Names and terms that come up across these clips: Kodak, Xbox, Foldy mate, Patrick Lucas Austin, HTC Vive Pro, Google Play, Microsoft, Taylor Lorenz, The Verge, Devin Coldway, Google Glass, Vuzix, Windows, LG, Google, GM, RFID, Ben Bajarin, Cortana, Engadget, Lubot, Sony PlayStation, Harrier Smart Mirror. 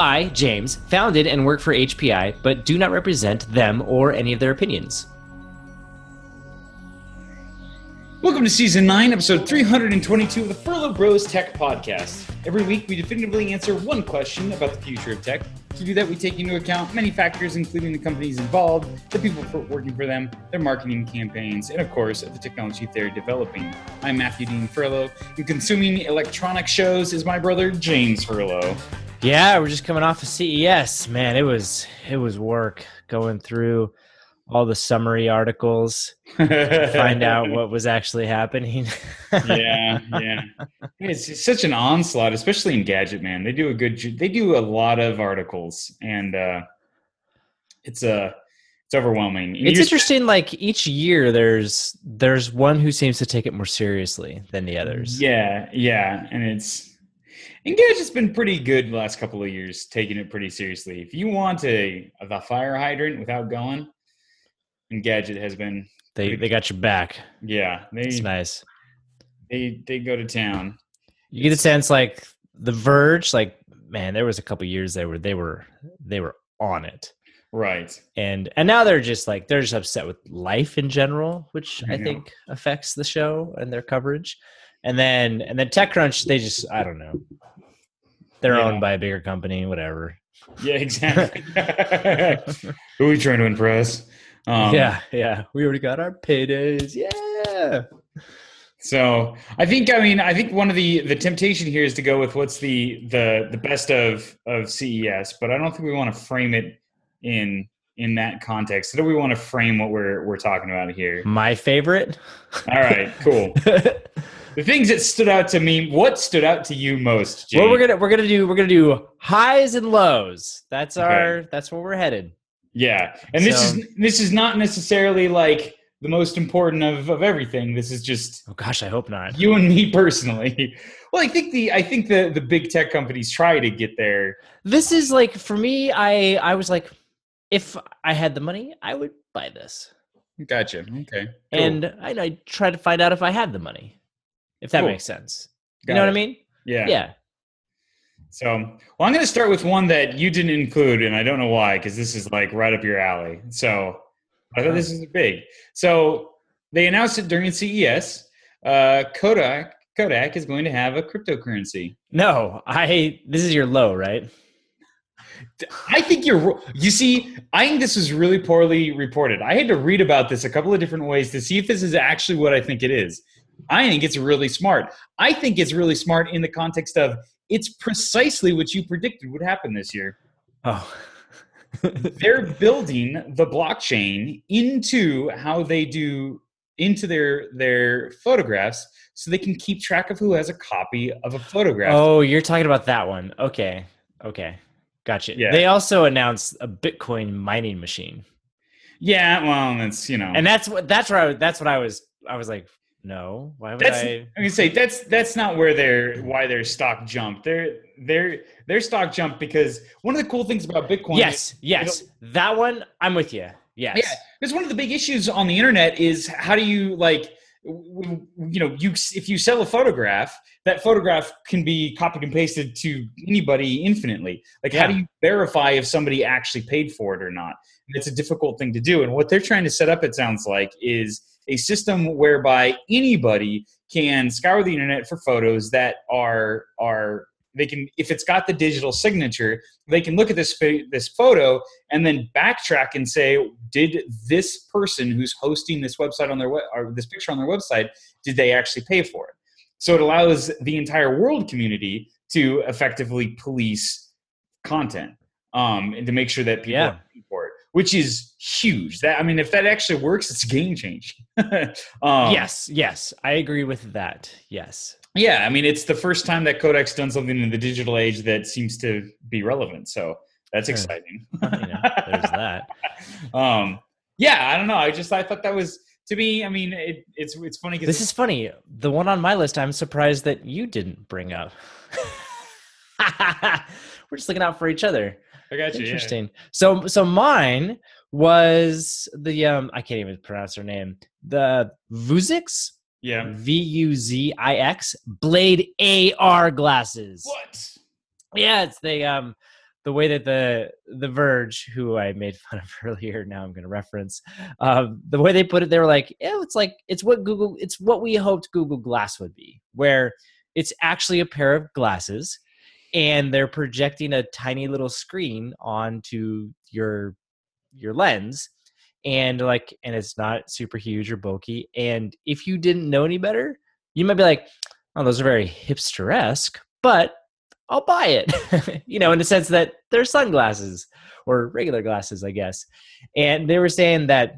I, James, founded and work for HPI, but do not represent them or any of their opinions. Welcome to Season 9, Episode 322 of the Furlough Bros Tech Podcast. Every week, we definitively answer one question about the future of tech. To do that, we take into account many factors, including the companies involved, the people working for them, their marketing campaigns, and of course, the technology they're developing. I'm Matthew Dean Furlough, and consuming electronic shows is my brother, James Furlough. Yeah, we're just coming off of CES, man. It was work going through all the summary articles, find out what was actually happening. Yeah. It's such an onslaught, especially in Engadget, man. They do a lot of articles, and it's overwhelming. It's interesting. Like each year, there's one who seems to take it more seriously than the others. Yeah, and Engadget's been pretty good the last couple of years, taking it pretty seriously. If you want the fire hydrant without going, Engadget has been. They got your back. Yeah, it's nice. They go to town. You get a sense like The Verge, like man, there was a couple years they were on it, right? And now they're just upset with life in general, which I think affects the show and their coverage. And then TechCrunch, they just I don't know. They're owned by a bigger company, whatever. Yeah, exactly. Who are we trying to impress? Yeah. We already got our paydays. Yeah. So I think one of the temptation here is to go with what's the best of CES, but I don't think we want to frame it in that context. So do we want to frame what we're talking about here? My favorite. All right, cool. The things that stood out to me. What stood out to you most, Jay? Well, we're gonna do highs and lows. That's where we're headed. Yeah, and this is not necessarily like the most important of everything. This is just oh gosh, I hope not. You and me personally. Well, I think the big tech companies try to get there. This is like for me. I was like, if I had the money, I would buy this. Gotcha. Okay. Cool. And I try to find out if I had the money, if that makes sense. Got it. What I mean? Yeah. So, I'm going to start with one that you didn't include, and I don't know why, because this is like right up your alley. So, I thought this was big. So, they announced it during CES. Kodak is going to have a cryptocurrency. No, this is your low, right? I think I think this was really poorly reported. I had to read about this a couple of different ways to see if this is actually what I think it is. I think it's really smart. I think it's really smart in the context of it's precisely what you predicted would happen this year. Oh. They're building the blockchain into how they do into their photographs so they can keep track of who has a copy of a photograph. Oh, you're talking about that one. Okay. Gotcha. Yeah. They also announced a Bitcoin mining machine. Yeah, well, that's and that's what I was like no, why would I'm gonna say that's not where their stock jumped. Their stock jumped because one of the cool things about Bitcoin. Yes, that one I'm with you. Yes, yeah, because one of the big issues on the internet is how do you like, if you sell a photograph, that photograph can be copied and pasted to anybody infinitely. Like, how do you verify if somebody actually paid for it or not? And it's a difficult thing to do. And what they're trying to set up, it sounds like, is a system whereby anybody can scour the internet for photos that are they can, if it's got the digital signature, they can look at this photo and then backtrack and say, did this person who's hosting this website on their or this picture on their website, did they actually pay for it? So it allows the entire world community to effectively police content and to make sure that people are paying for it. Which is huge. If that actually works, it's game changing. Yes, I agree with that. Yes. Yeah, it's the first time that Kodak's done something in the digital age that seems to be relevant. So that's exciting. There's that. I don't know. I thought that was to me. It's funny. This is funny. The one on my list, I'm surprised that you didn't bring up. We're just looking out for each other. I got you. Interesting. Yeah. So mine was the I can't even pronounce her name. The Vuzix. Yeah. VUZIX Blade AR glasses. What? Yeah, it's the the way that the Verge, who I made fun of earlier, now I'm going to reference, the way they put it, they were like, oh, it's like, it's what we hoped Google Glass would be, where it's actually a pair of glasses and they're projecting a tiny little screen onto your lens. And like, and it's not super huge or bulky. And if you didn't know any better, you might be like, oh, those are very hipster-esque, but I'll buy it, you know, in the sense that they're sunglasses or regular glasses, I guess. And they were saying that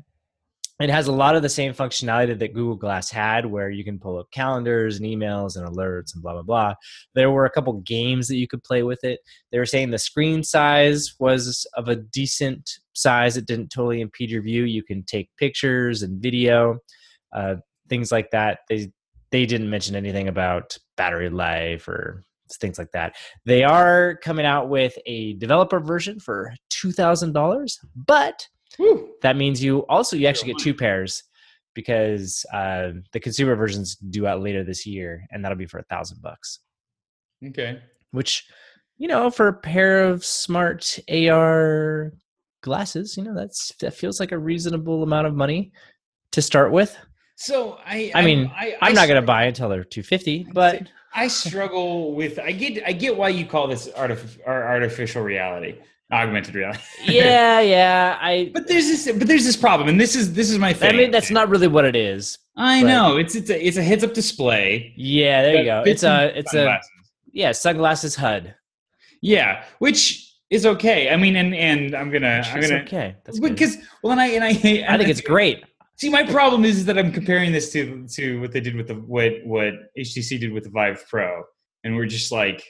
it has a lot of the same functionality that Google Glass had, where you can pull up calendars and emails and alerts and blah, blah, blah. There were a couple games that you could play with it. They were saying the screen size was of a decent size. It didn't totally impede your view. You can take pictures and video, things like that. They didn't mention anything about battery life or things like that. They are coming out with a developer version for $2,000, but that means you actually get two pairs, because the consumer version's due out later this year, and that'll be for $1,000. Okay. Which, you know, for a pair of smart AR glasses, you know, that feels like a reasonable amount of money to start with. So I'm not going to buy until they're $250, but I struggle with, I get why you call this artificial reality, augmented reality. Yeah. But there's this problem, and this is my thing. I mean, that's not really what it is. I know it's a heads up display. Yeah, there you go. It's sunglasses HUD. Yeah, which is okay. I mean, and I'm gonna okay. That's because good. Well, and I think it's great. See, my problem is that I'm comparing this to what they did with what HTC did with the Vive Pro, and we're just like,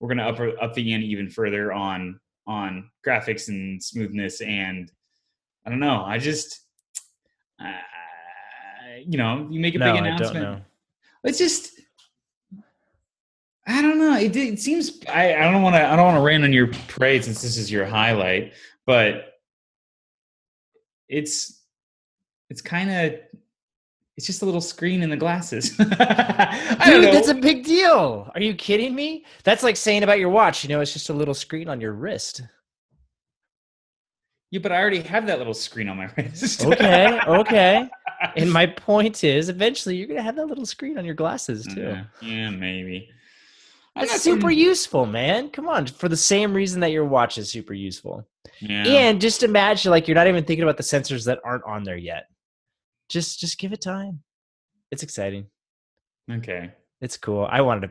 we're gonna up the ante even further on graphics and smoothness, and I don't know. I just, you know, you make a big announcement. I don't know. It's just, I don't know. It seems I don't want to rain on your parade since this is your highlight, but it's kind of, it's just a little screen in the glasses. Dude, that's a big deal. Are you kidding me? That's like saying about your watch, you know, it's just a little screen on your wrist. Yeah, but I already have that little screen on my wrist. Okay. And my point is, eventually you're going to have that little screen on your glasses too. Yeah, maybe. That's super useful, man. Come on. For the same reason that your watch is super useful. Yeah. And just imagine, like, you're not even thinking about the sensors that aren't on there yet. Just give it time. It's exciting. Okay. It's cool. I wanted a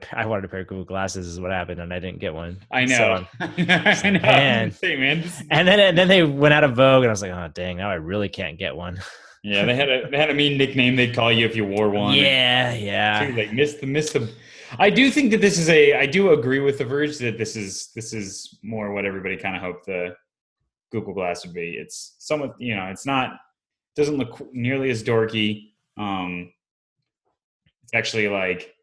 pair of Google glasses is what happened, and I didn't get one. I know. So, I know. Man. And then they went out of vogue, and I was like, oh dang, now I really can't get one. Yeah, they had a mean nickname they'd call you if you wore one. Yeah. Too, like miss the. I do think that this is I do agree with The Verge that this is more what everybody kind of hoped the Google Glass would be. It's somewhat, you know, it's not. Doesn't look nearly as dorky. It's actually like,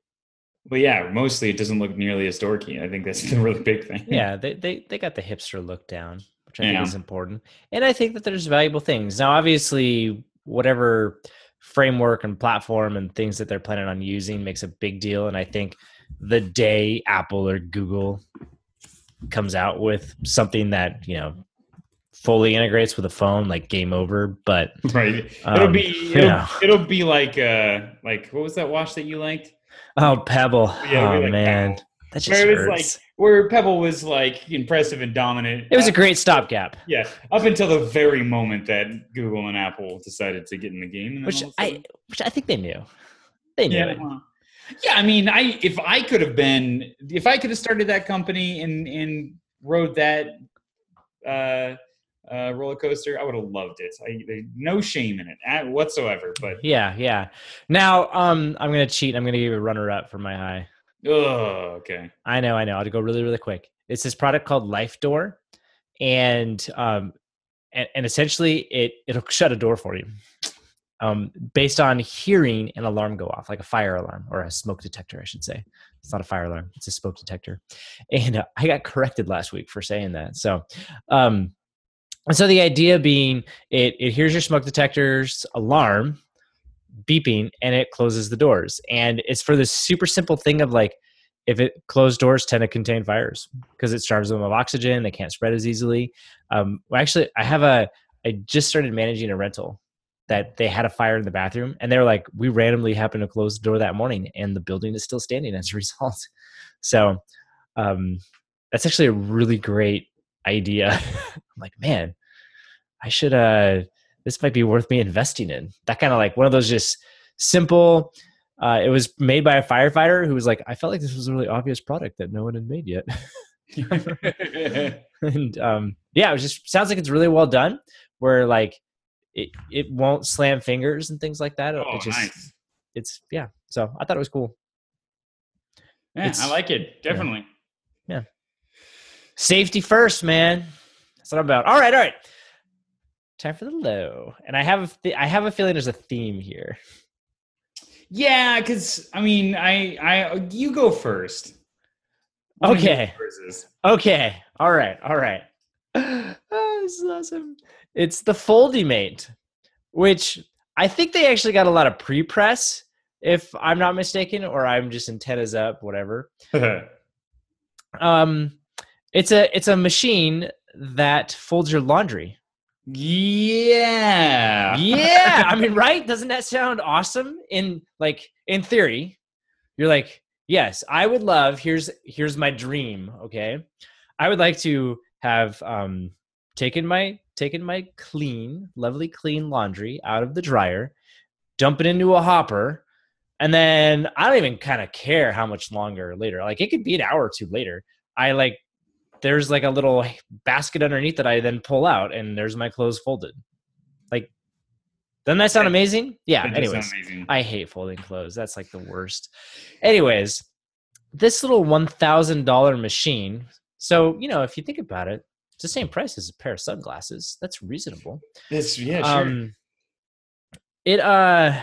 well, yeah, mostly it doesn't look nearly as dorky. I think that's the really big thing. Yeah, they got the hipster look down, which I think is important. And I think that there's valuable things. Now, obviously, whatever framework and platform and things that they're planning on using makes a big deal. And I think the day Apple or Google comes out with something that, you know, fully integrates with a phone, like game over. But right, it'll be like what was that watch that you liked? Oh, Pebble. Yeah, oh man, Pebble. That just where it hurts. Like where Pebble was like impressive and dominant. It was a great stopgap. Yeah, up until the very moment that Google and Apple decided to get in the game, and which I think they knew. They knew it. Yeah, I mean, if I could have started that company and rode that. Roller coaster, I would have loved it. No shame in it whatsoever. But yeah. Now, I'm gonna cheat. I'm gonna give you a runner-up for my high. Oh, okay. I know. I'll go really, really quick. It's this product called Life Door, and essentially it'll shut a door for you, based on hearing an alarm go off, like a fire alarm or a smoke detector, I should say. It's not a fire alarm; it's a smoke detector. And I got corrected last week for saying that. So, and so the idea being, it hears your smoke detector's alarm beeping, and it closes the doors. And it's for this super simple thing of like, if it closed doors tend to contain fires because it starves them of oxygen. They can't spread as easily. Well, actually, I just started managing a rental that they had a fire in the bathroom, and they're like, we randomly happened to close the door that morning, and the building is still standing as a result. So that's actually a really great idea. I'm like, man, I should, this might be worth me investing in. That kind of like one of those just simple, it was made by a firefighter who was like, I felt like this was a really obvious product that no one had made yet. And yeah, it was just sounds like it's really well done where like it won't slam fingers and things like that. Oh, it just, nice. It's yeah. So I thought it was cool. Yeah, I like it. Definitely. Yeah. Safety first, man. That's what I'm about. All right. Time for the low. And I have a feeling there's a theme here. Yeah. Cause I mean, you go first. Okay. All right. This is awesome. It's the Foldy mate, which I think they actually got a lot of pre-press, if I'm not mistaken, or I'm just antennas up, whatever. It's a machine that folds your laundry. Yeah. I mean, right? Doesn't that sound awesome? In theory, you're like, yes, I would love. Here's my dream. Okay, I would like to have taken my lovely clean laundry out of the dryer, dump it into a hopper, and then I don't even kind of care how much longer later. Like it could be an hour or two later. There's like a little basket underneath that I then pull out, and there's my clothes folded. Like, doesn't that sound amazing? Yeah. Anyways, amazing. I hate folding clothes. That's like the worst. Anyways, this little $1,000 machine. So, you know, if you think about it, it's the same price as a pair of sunglasses. That's reasonable. Yeah, sure. It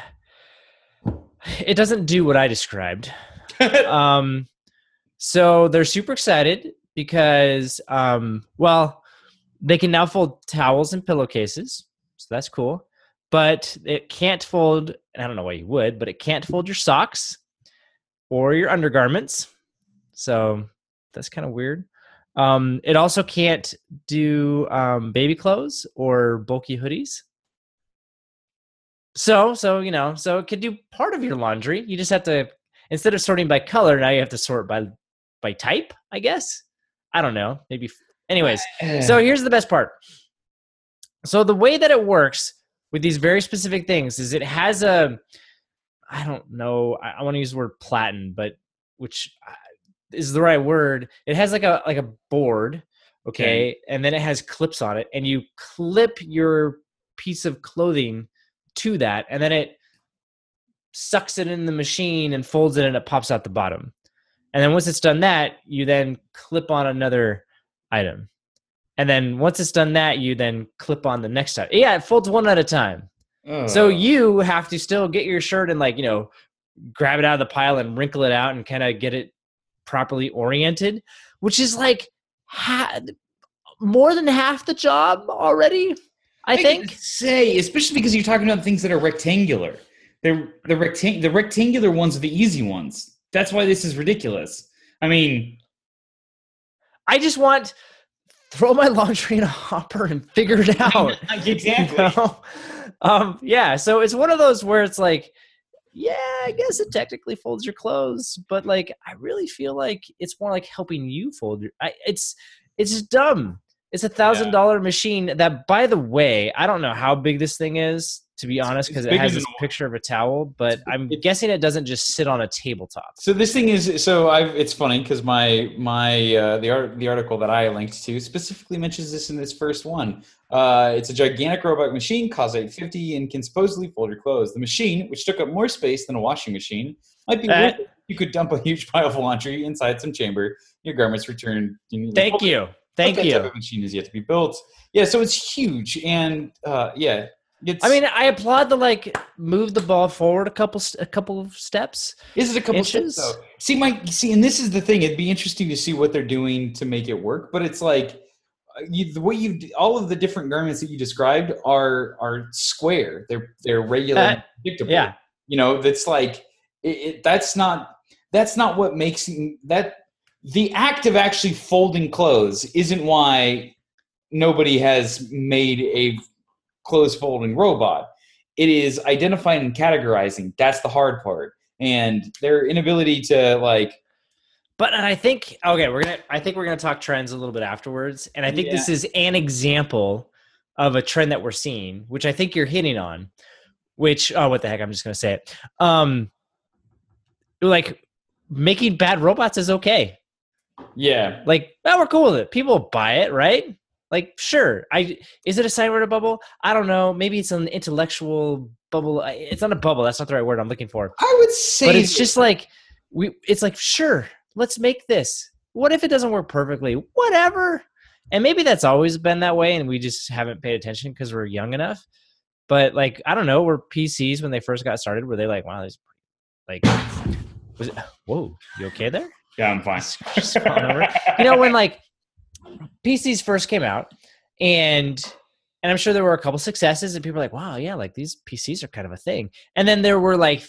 doesn't do what I described. So they're super excited because, they can now fold towels and pillowcases. So that's cool. But it can't fold, and I don't know why you would, but it can't fold your socks or your undergarments. So that's kind of weird. It also can't do baby clothes or bulky hoodies. So it could do part of your laundry. You just have to, instead of sorting by color, now you have to sort by type, I guess. I don't know. Maybe. Anyways, so here's the best part. So the way that it works with these very specific things is it has a, I don't know. I want to use the word platen, but which is the right word. It has like a board. Okay. And then it has clips on it, and you clip your piece of clothing to that. And then it sucks it in the machine and folds it, and it pops out the bottom. And then once it's done that, you then clip on another item. And then once it's done that, you then clip on the next time. Yeah, it folds one at a time. Oh. So you have to still get your shirt and grab it out of the pile and wrinkle it out and kind of get it properly oriented, which is like more than half the job already, I think. Say, especially because you're talking about things that are rectangular. The rectangular ones are the easy ones. That's why this is ridiculous. I mean, I just want throw my laundry in a hopper and figure it out. Exactly. Yeah. So it's one of those where it's like, yeah, I guess it technically folds your clothes, but like, I really feel like it's more like helping you fold your, it's just dumb. It's $1,000 machine that, by the way, I don't know how big this thing is, to be honest, because it has this picture of a towel, but I'm guessing it doesn't just sit on a tabletop. So this thing is, it's funny because the article that I linked to specifically mentions this in this first one. It's a gigantic robot machine, costs $850 and can supposedly fold your clothes. The machine, which took up more space than a washing machine, might be worth it. You could dump a huge pile of laundry inside some chamber. Your garments return. Thank you. That type of machine is yet to be built. Yeah, so it's huge, and yeah. I applaud the move the ball forward a couple of steps. Is it a couple inches? Steps though? See, and this is the thing. It'd be interesting to see what they're doing to make it work. But it's like all of the different garments that you described are square. They're regular, and predictable. Yeah, that's not. That's not what makes that. The act of actually folding clothes isn't why nobody has made a clothes folding robot. It is identifying and categorizing. That's the hard part, and their inability to like. But I think we're gonna talk trends a little bit afterwards, and I think this is an example of a trend that we're seeing, which I think you're hitting on. Which what the heck? I'm just gonna say it. Like making bad robots is okay. Yeah. Like we're cool with it. People buy it, right? Like sure. Is it a cyber bubble? I don't know. Maybe it's an intellectual bubble. It's not a bubble. That's not the right word I'm looking for. I would say, but it's just like It's like sure. Let's make this. What if it doesn't work perfectly? Whatever. And maybe that's always been that way and we just haven't paid attention because we're young enough. But like, I don't know, were PCs when they first got started, were they like, wow, there's like, was it, whoa, you okay there? Yeah, I'm fine. Just falling over. You know, when like PCs first came out and I'm sure there were a couple successes and people were like, wow, yeah, like these PCs are kind of a thing. And then there were like,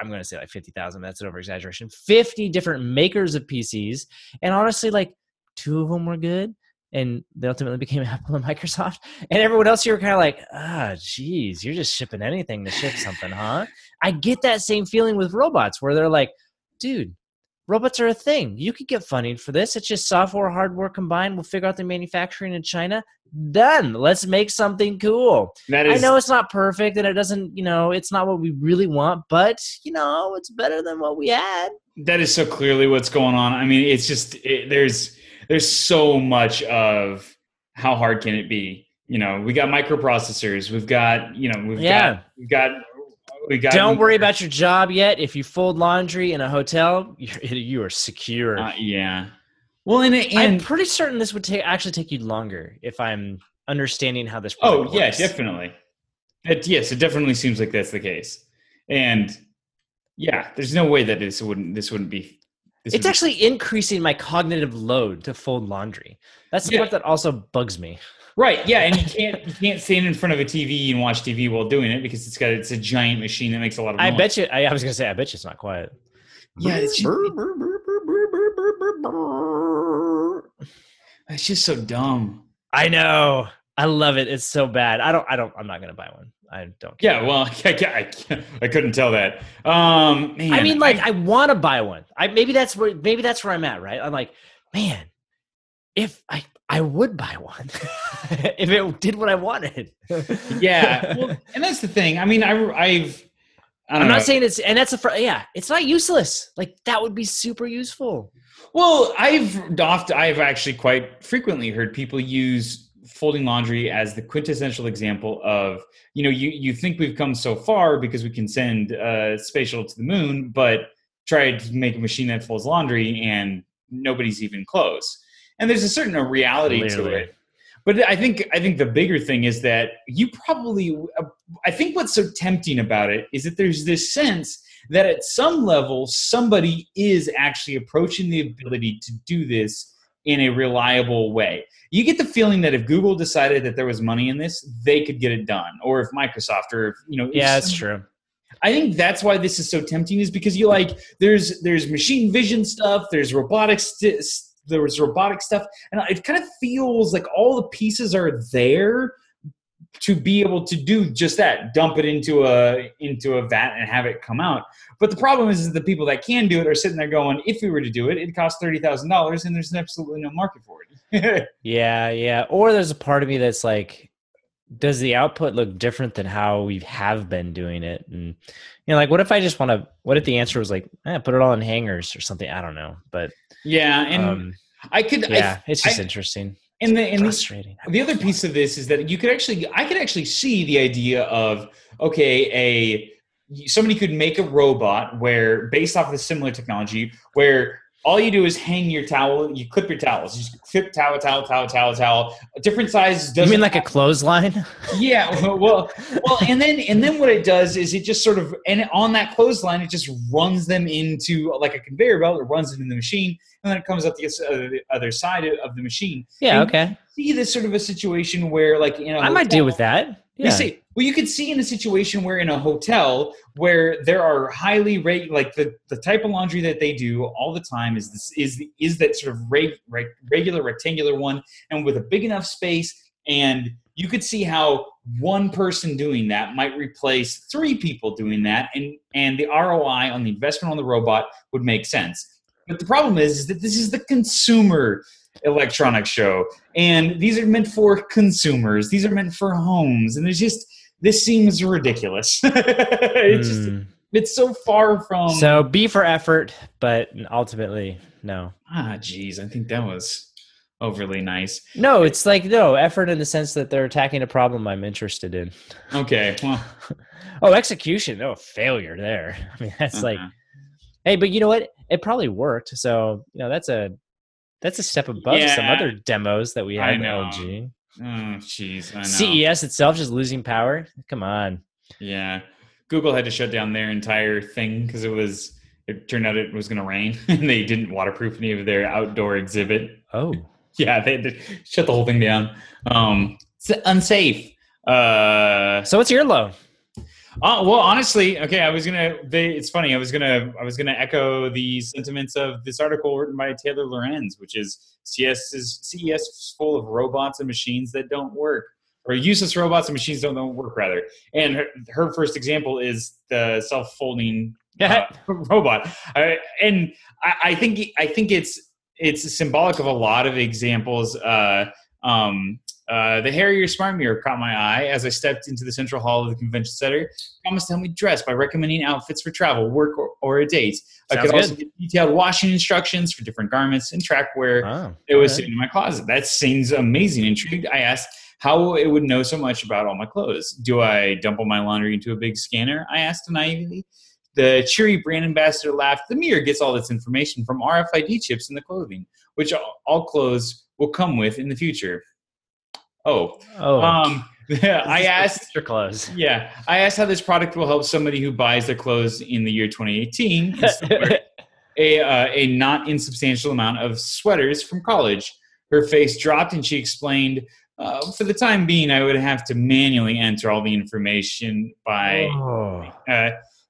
I'm going to say like 50,000, that's an over-exaggeration, 50 different makers of PCs. And honestly, like 2 of them were good and they ultimately became Apple and Microsoft. And everyone else, you were kind of like, ah, geez, you're just shipping anything to ship something, huh? I get that same feeling with robots where they're like, dude, robots are a thing. You could get funding for this. It's just software, hardware combined. We'll figure out the manufacturing in China. Done. Let's make something cool. I know it's not perfect and it doesn't, you know, it's not what we really want, but, you know, it's better than what we had. That is so clearly what's going on. I mean, it's just there's so much of how hard can it be? You know, we got microprocessors. We've got, you know, don't worry about your job yet. If you fold laundry in a hotel, you are secure. Yeah. Well, and I'm pretty certain this would actually take you longer if I'm understanding how this works. Oh, yeah, definitely. Yes, it definitely seems like that's the case. And yeah, there's no way that this wouldn't be. It's actually increasing my cognitive load to fold laundry. That's the part that also bugs me. Right, yeah, and you can't stand in front of a TV and watch TV while doing it because it's a giant machine that makes a lot of noise. I bet you it's not quiet. Yeah, it's just so dumb. I know. I love it. It's so bad. I'm not going to buy one. I don't care. Yeah, well, I couldn't tell that. Man, I mean, like I want to buy one. Maybe that's where I'm at, right? I'm like, man, if I would buy one if it did what I wanted. Yeah. Well, and that's the thing. I mean, it's not useless. Like that would be super useful. Well, I've actually quite frequently heard people use folding laundry as the quintessential example of, you know, you think we've come so far because we can send a space shuttle to the moon, but try to make a machine that folds laundry and nobody's even close. And there's a certain reality to it. But I think the bigger thing is that I think what's so tempting about it is that there's this sense that at some level, somebody is actually approaching the ability to do this in a reliable way. You get the feeling that if Google decided that there was money in this, they could get it done. Or if Microsoft that's true. I think that's why this is so tempting is because you like, there's machine vision stuff, there's robotics stuff. There was robotic stuff, and it kind of feels like all the pieces are there to be able to do just that, dump it into a vat and have it come out. But the problem is the people that can do it are sitting there going, if we were to do it, it'd cost $30,000 and there's absolutely no market for it. Yeah. Or there's a part of me that's like, does the output look different than how we have been doing it? And, you know, like, what if the answer was like, put it all in hangers or something? I don't know, but yeah. And it's just interesting. And frustrating. The other piece of this is that I could actually see the idea of, okay, somebody could make a robot where based off of the similar technology where all you do is hang your towel. You clip your towels. You just clip towel. Different sizes. You mean like a clothesline? Yeah. Well, and then what it does is it just sort of, and on that clothesline, it just runs them into like a conveyor belt. It runs it in the machine, and then it comes up the other side of the machine. Yeah. And okay. You see this sort of a situation where like, you know, I might deal with that. Yeah. You see, Well, you could see in a situation where in a hotel where there are highly rated, like the type of laundry that they do all the time is this is that sort of regular rectangular one, and with a big enough space, and you could see how one person doing that might replace three people doing that, and the ROI on the investment on the robot would make sense. But the problem is that this is the consumer electronics show, and these are meant for consumers. These are meant for homes, and it's just, this seems ridiculous. It's so far from... So B for effort, but ultimately, no. Ah, geez, I think that was overly nice. No, it's like, no, effort in the sense that they're attacking a problem I'm interested in. Okay, well... Oh, execution. Oh, failure there. I mean, that's like... Hey, but you know what? It probably worked, so you know that's a step above some other demos that we had in LG. Oh, jeez. CES itself just losing power. Come on. Yeah. Google had to shut down their entire thing because it turned out it was going to rain, and they didn't waterproof any of their outdoor exhibit. Oh. Yeah, they had to shut the whole thing down. It's unsafe. So what's your low? Oh, well, honestly, okay, it's funny. I was gonna echo the sentiments of this article written by Taylor Lorenz, which is CES is full of robots and machines that don't work, or useless robots and machines don't work, rather. And her first example is the self-folding robot. I think it's symbolic of a lot of examples. The Harrier Smart Mirror caught my eye as I stepped into the central hall of the convention center. Promised to help me dress by recommending outfits for travel, work, or a date. I could also get detailed washing instructions for different garments and track where it was sitting in my closet. That seems amazing. Intrigued, I asked how it would know so much about all my clothes. Do I dump all my laundry into a big scanner? I asked naively. The cheery brand ambassador laughed. The mirror gets all its information from RFID chips in the clothing, which all clothes will come with in the future. I asked how this product will help somebody who buys their clothes in the year 2018. A not insubstantial amount of sweaters from college. Her face dropped, and she explained, for the time being, I would have to manually enter all the information by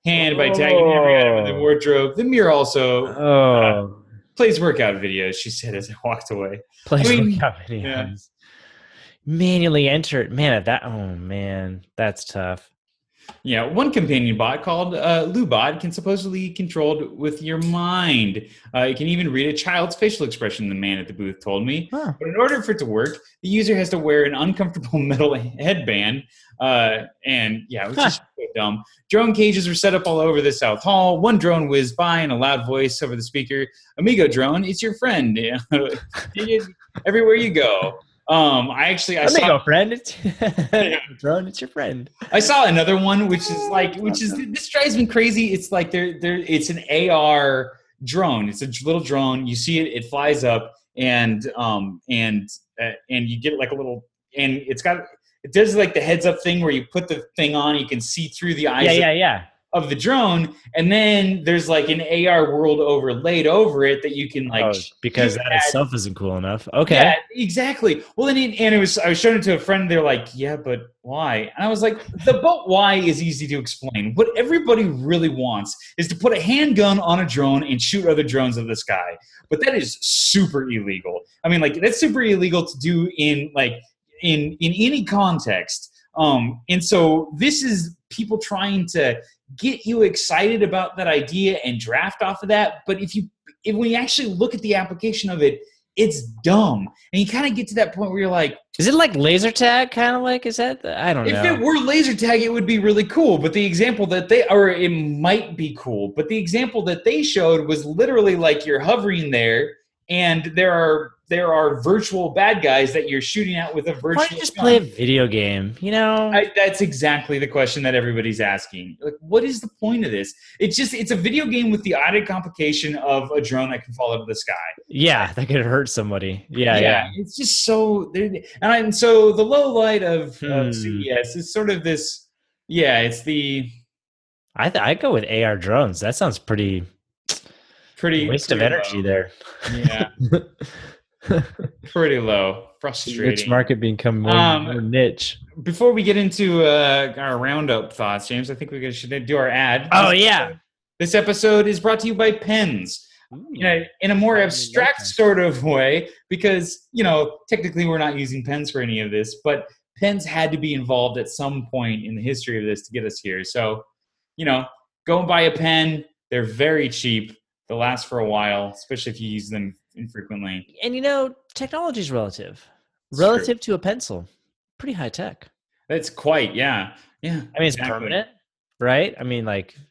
hand by tagging every item in the wardrobe. The mirror also plays workout videos, she said as I walked away. Workout videos. Yeah. Manually entered, man. That's tough. Yeah, one companion bot called Lubot can supposedly be controlled with your mind. It can even read a child's facial expression, the man at the booth told me. Huh. But in order for it to work, the user has to wear an uncomfortable metal headband. It was just so dumb. Drone cages were set up all over the South Hall. One drone whizzed by in a loud voice over the speaker. Amigo drone, it's your friend. Everywhere you go. It's your friend. I saw another one, which is this drives me crazy. It's like it's an AR drone. It's a little drone. You see it flies up and you get like a little, and it does like the heads up thing where you put the thing on, you can see through the eyes of the drone, and then there's like an AR world overlaid over it that you can because that itself isn't cool enough. Okay. Yeah, exactly. Well, I was showing it to a friend. They're like, yeah, but why? And I was like, but why is easy to explain. What everybody really wants is to put a handgun on a drone and shoot other drones in the sky. But that is super illegal. I mean, like, that's super illegal to do in any context. And so this is people trying to get you excited about that idea and draft off of that. But when you actually look at the application of it, it's dumb. And you kind of get to that point where you're like, is it like laser tag? I don't know. If it were laser tag, it would be really cool. But the example it might be cool, but the example that they showed was literally like you're hovering there and there are virtual bad guys that you're shooting at with a virtual gun. Why don't you just play a video game, you know? That's exactly the question that everybody's asking. Like, what is the point of this? It's a video game with the added complication of a drone that can fall out of the sky. Yeah, that could hurt somebody. Yeah. It's just so... And so the low light of CES is sort of this... Yeah, it's the... I'd go with AR drones. That sounds pretty... waste of energy there. Yeah. Pretty low. Frustrating. Which market become more niche. Before we get into our roundup thoughts, James, I think we should do our ad. Oh, yeah. This episode is brought to you by pens. In a more abstract sort of way, because, technically we're not using pens for any of this, but pens had to be involved at some point in the history of this to get us here. So, go and buy a pen. They're very cheap. They'll last for a while, especially if you use them infrequently. And, technology is relative. It's relative true. To a pencil. Pretty high tech. That's quite, yeah. Yeah. It's permanent. Right?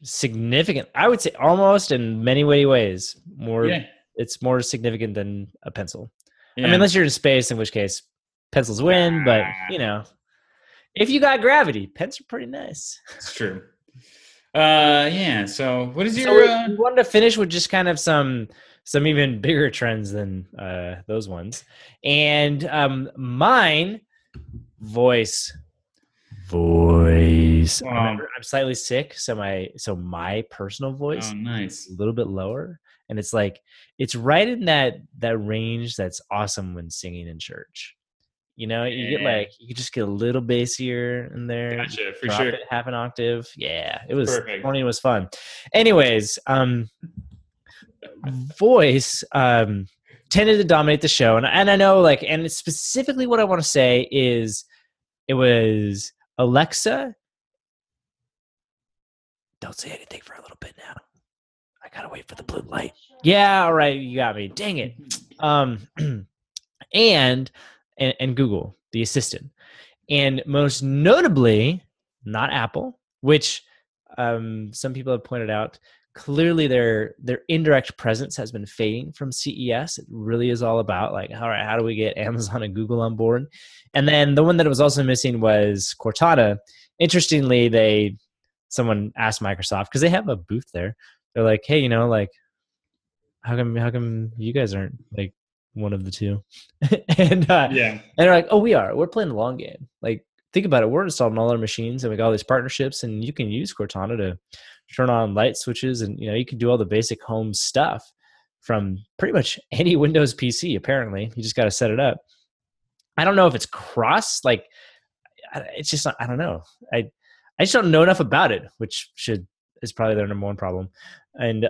Significant. I would say almost in many ways. It's more significant than a pencil. Yeah. Unless you're in space, in which case pencils win. But, if you got gravity, pens are pretty nice. It's true. Yeah. So what is your... we wanted to finish with just kind of some even bigger trends than those ones. And mine, voice. Remember, I'm slightly sick, so my personal voice is a little bit lower, and it's it's right in that range that's awesome when singing in church. You get you just get a little bassier in there. Gotcha, for sure. Half an octave. Yeah, it was perfect. Morning was fun. Anyways, voice tended to dominate the show, and I know and specifically what I want to say is it was Alexa. Don't say anything for a little bit now. I gotta wait for the blue light. Yeah, all right, you got me. Dang it. And Google, the assistant, and most notably, not Apple, which some people have pointed out. Clearly, their indirect presence has been fading from CES. It really is all about all right, how do we get Amazon and Google on board? And then the one that it was also missing was Cortana. Interestingly, someone asked Microsoft, because they have a booth there. They're like, hey, how come you guys aren't one of the two? And they're like, oh, we are. We're playing the long game. Think about it. We're installing all our machines, and we got all these partnerships, and you can use Cortana to turn on light switches, and you can do all the basic home stuff from pretty much any Windows PC. Apparently, you just got to set it up. I don't know if it's cross. It's just not, I don't know. I just don't know enough about it, which is probably their number one problem. And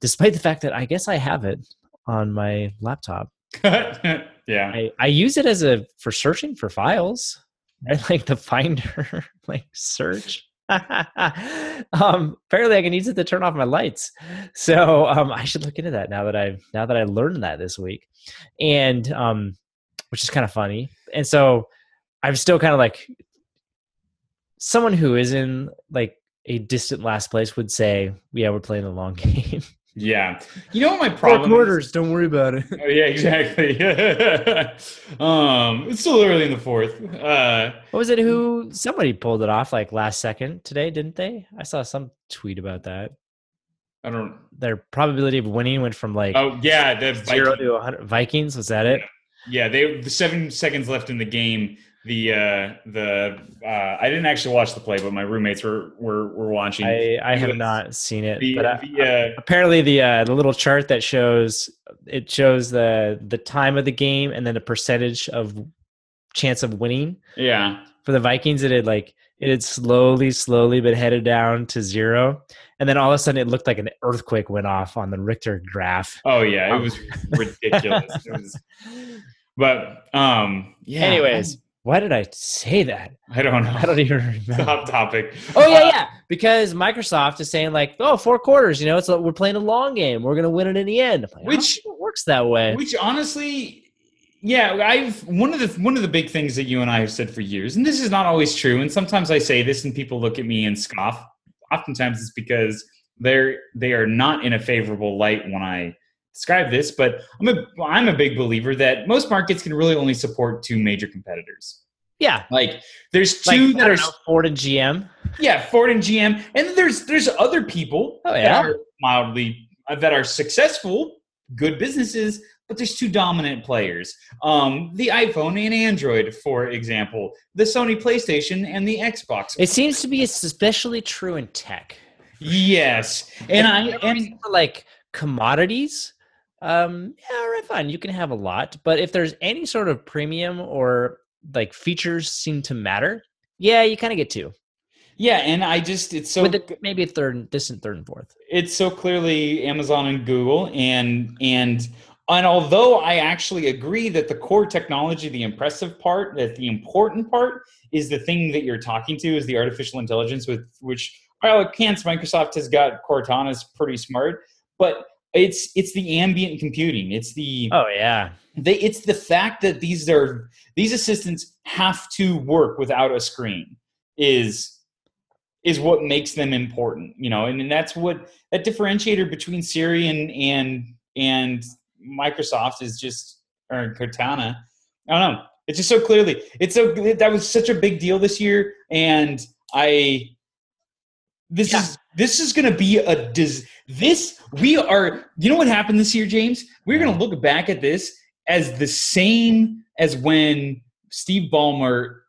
despite the fact that I guess I have it on my laptop, yeah, I use it for searching for files, right? The Finder, search. Apparently I can use it to turn off my lights. So, I should look into that now that I learned that this week, and, which is kind of funny. And so I'm still kind of someone who is in a distant last place would say, yeah, we're playing the long game. Yeah. What my problem is? 4 quarters, don't worry about it. Oh, yeah, exactly. It's still early in the fourth. What was it? Somebody pulled it off last second today, didn't they? I saw some tweet about that. I don't... Their probability of winning went from oh, yeah. The 0 to 100. Vikings, was that it? Yeah, they 7 seconds left in the game. I didn't actually watch the play, but my roommates were watching. I have not seen it, but apparently the little chart that shows the time of the game and then the percentage of chance of winning. Yeah, for the Vikings, it had slowly but headed down to 0, and then all of a sudden it looked like an earthquake went off on the Richter graph. Oh yeah, it was ridiculous. Yeah. Anyways. Why did I say that? I don't know. I don't even remember. It's a hot topic. Oh, yeah. Because Microsoft is saying 4 quarters, we're playing a long game. We're going to win it in the end. Which works that way. Which honestly, yeah, one of the big things that you and I have said for years, and this is not always true, and sometimes I say this and people look at me and scoff. Oftentimes it's because they are not in a favorable light when I describe this, but I'm a big believer that most markets can really only support two major competitors. Yeah, there's two that are Ford and GM. Yeah, Ford and GM, and there's other people that are mildly that are successful, good businesses, but there's two dominant players: the iPhone and Android, for example, the Sony PlayStation and the Xbox. It seems to be especially true in tech. Yes, and commodities. Yeah, right, fine. You can have a lot, but if there's any sort of premium or like features seem to matter, yeah, you kind of get two. Yeah, and I just, it's so... maybe a third, distant third and fourth. It's so clearly Amazon and Google, and although I actually agree that the core technology, the impressive part, that the important part is the thing that you're talking to, is the artificial intelligence, with which, by all accounts, Microsoft has got Cortana's pretty smart, but... It's the ambient computing. It's the it's the fact that these assistants have to work without a screen is what makes them important, you know. And that's what that differentiator between Siri and Microsoft is just, or Cortana. I don't know. It's just so clearly. That was such a big deal this year, and This is going to be you know what happened this year, James? We're going to look back at this as the same as when Steve Ballmer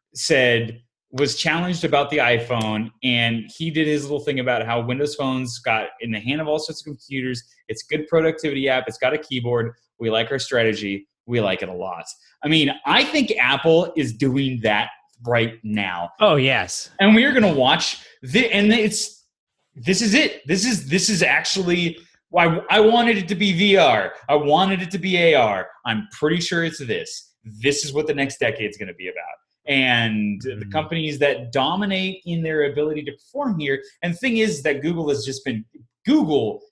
was challenged about the iPhone, and he did his little thing about how Windows phones got in the hand of all sorts of computers. It's a good productivity app. It's got a keyboard. We like our strategy. We like it a lot. I mean, I think Apple is doing that right now. Oh, yes. And we are going to watch this is actually why I wanted it to be VR. I wanted it to be AR. I'm pretty sure it's this. This is what the next decade's going to be about. And the companies that dominate in their ability to perform here. And the thing is that Google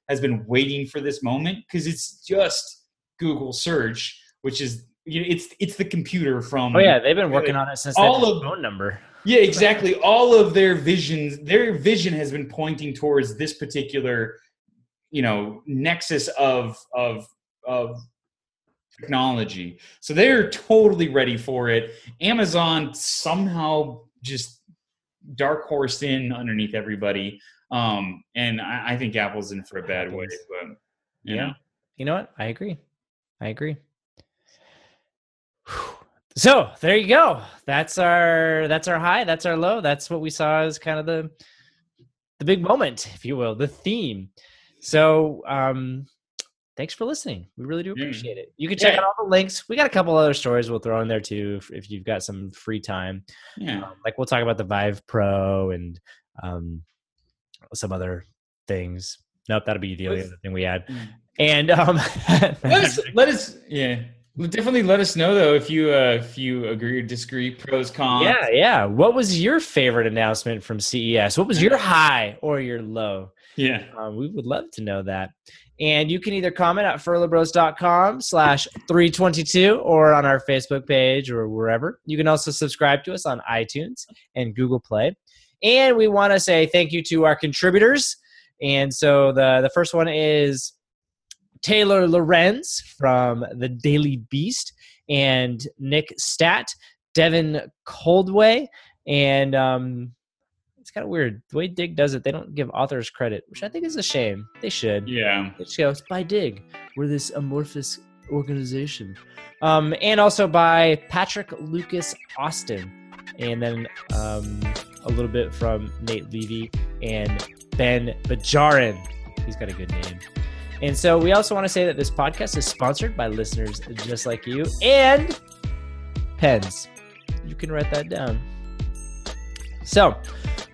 has been waiting for this moment, because it's just Google search, which is, it's the computer from... Oh, yeah, they've been working on it since they had their phone number. Yeah, exactly. All of their vision has been pointing towards this particular, nexus of technology. So they're totally ready for it. Amazon somehow just dark horsed in underneath everybody. And I think Apple's in for a bad way. But, you know. You know what? I agree. So there you go. That's our high. That's our low. That's what we saw as kind of the big moment, if you will, the theme. So thanks for listening. We really do appreciate it. You can check out all the links. We got a couple other stories we'll throw in there too, if you've got some free time. Yeah. Like we'll talk about the Vive Pro and some other things. Nope, that'll be the only other thing we add. And let us. Definitely let us know, though, if you agree or disagree, pros, cons. Yeah. What was your favorite announcement from CES? What was your high or your low? Yeah. We would love to know that. And you can either comment at furloughbros.com/322 or on our Facebook page or wherever. You can also subscribe to us on iTunes and Google Play. And we want to say thank you to our contributors. And so the first one is... Taylor Lorenz from the Daily Beast, and Nick Stat, Devin Coldway, and it's kind of weird the way Digg does it. They don't give authors credit, which I think is a shame. They should. Yeah. It shows by Digg. We're this amorphous organization. And also by Patrick Lucas Austin, and then a little bit from Nate Levy and Ben Bajarin. He's got a good name. And so we also want to say that this podcast is sponsored by listeners just like you and pens. You can write that down. So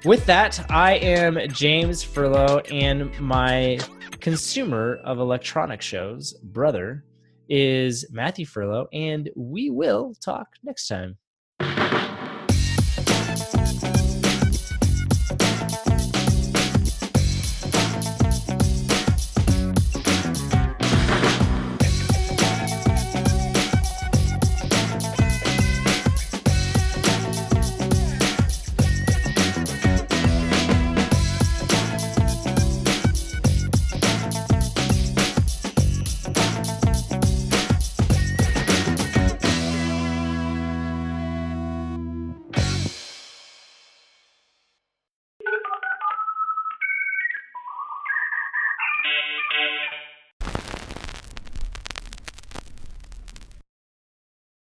with that, I am James Furlough, and my consumer of electronic shows brother is Matthew Furlough, and we will talk next time.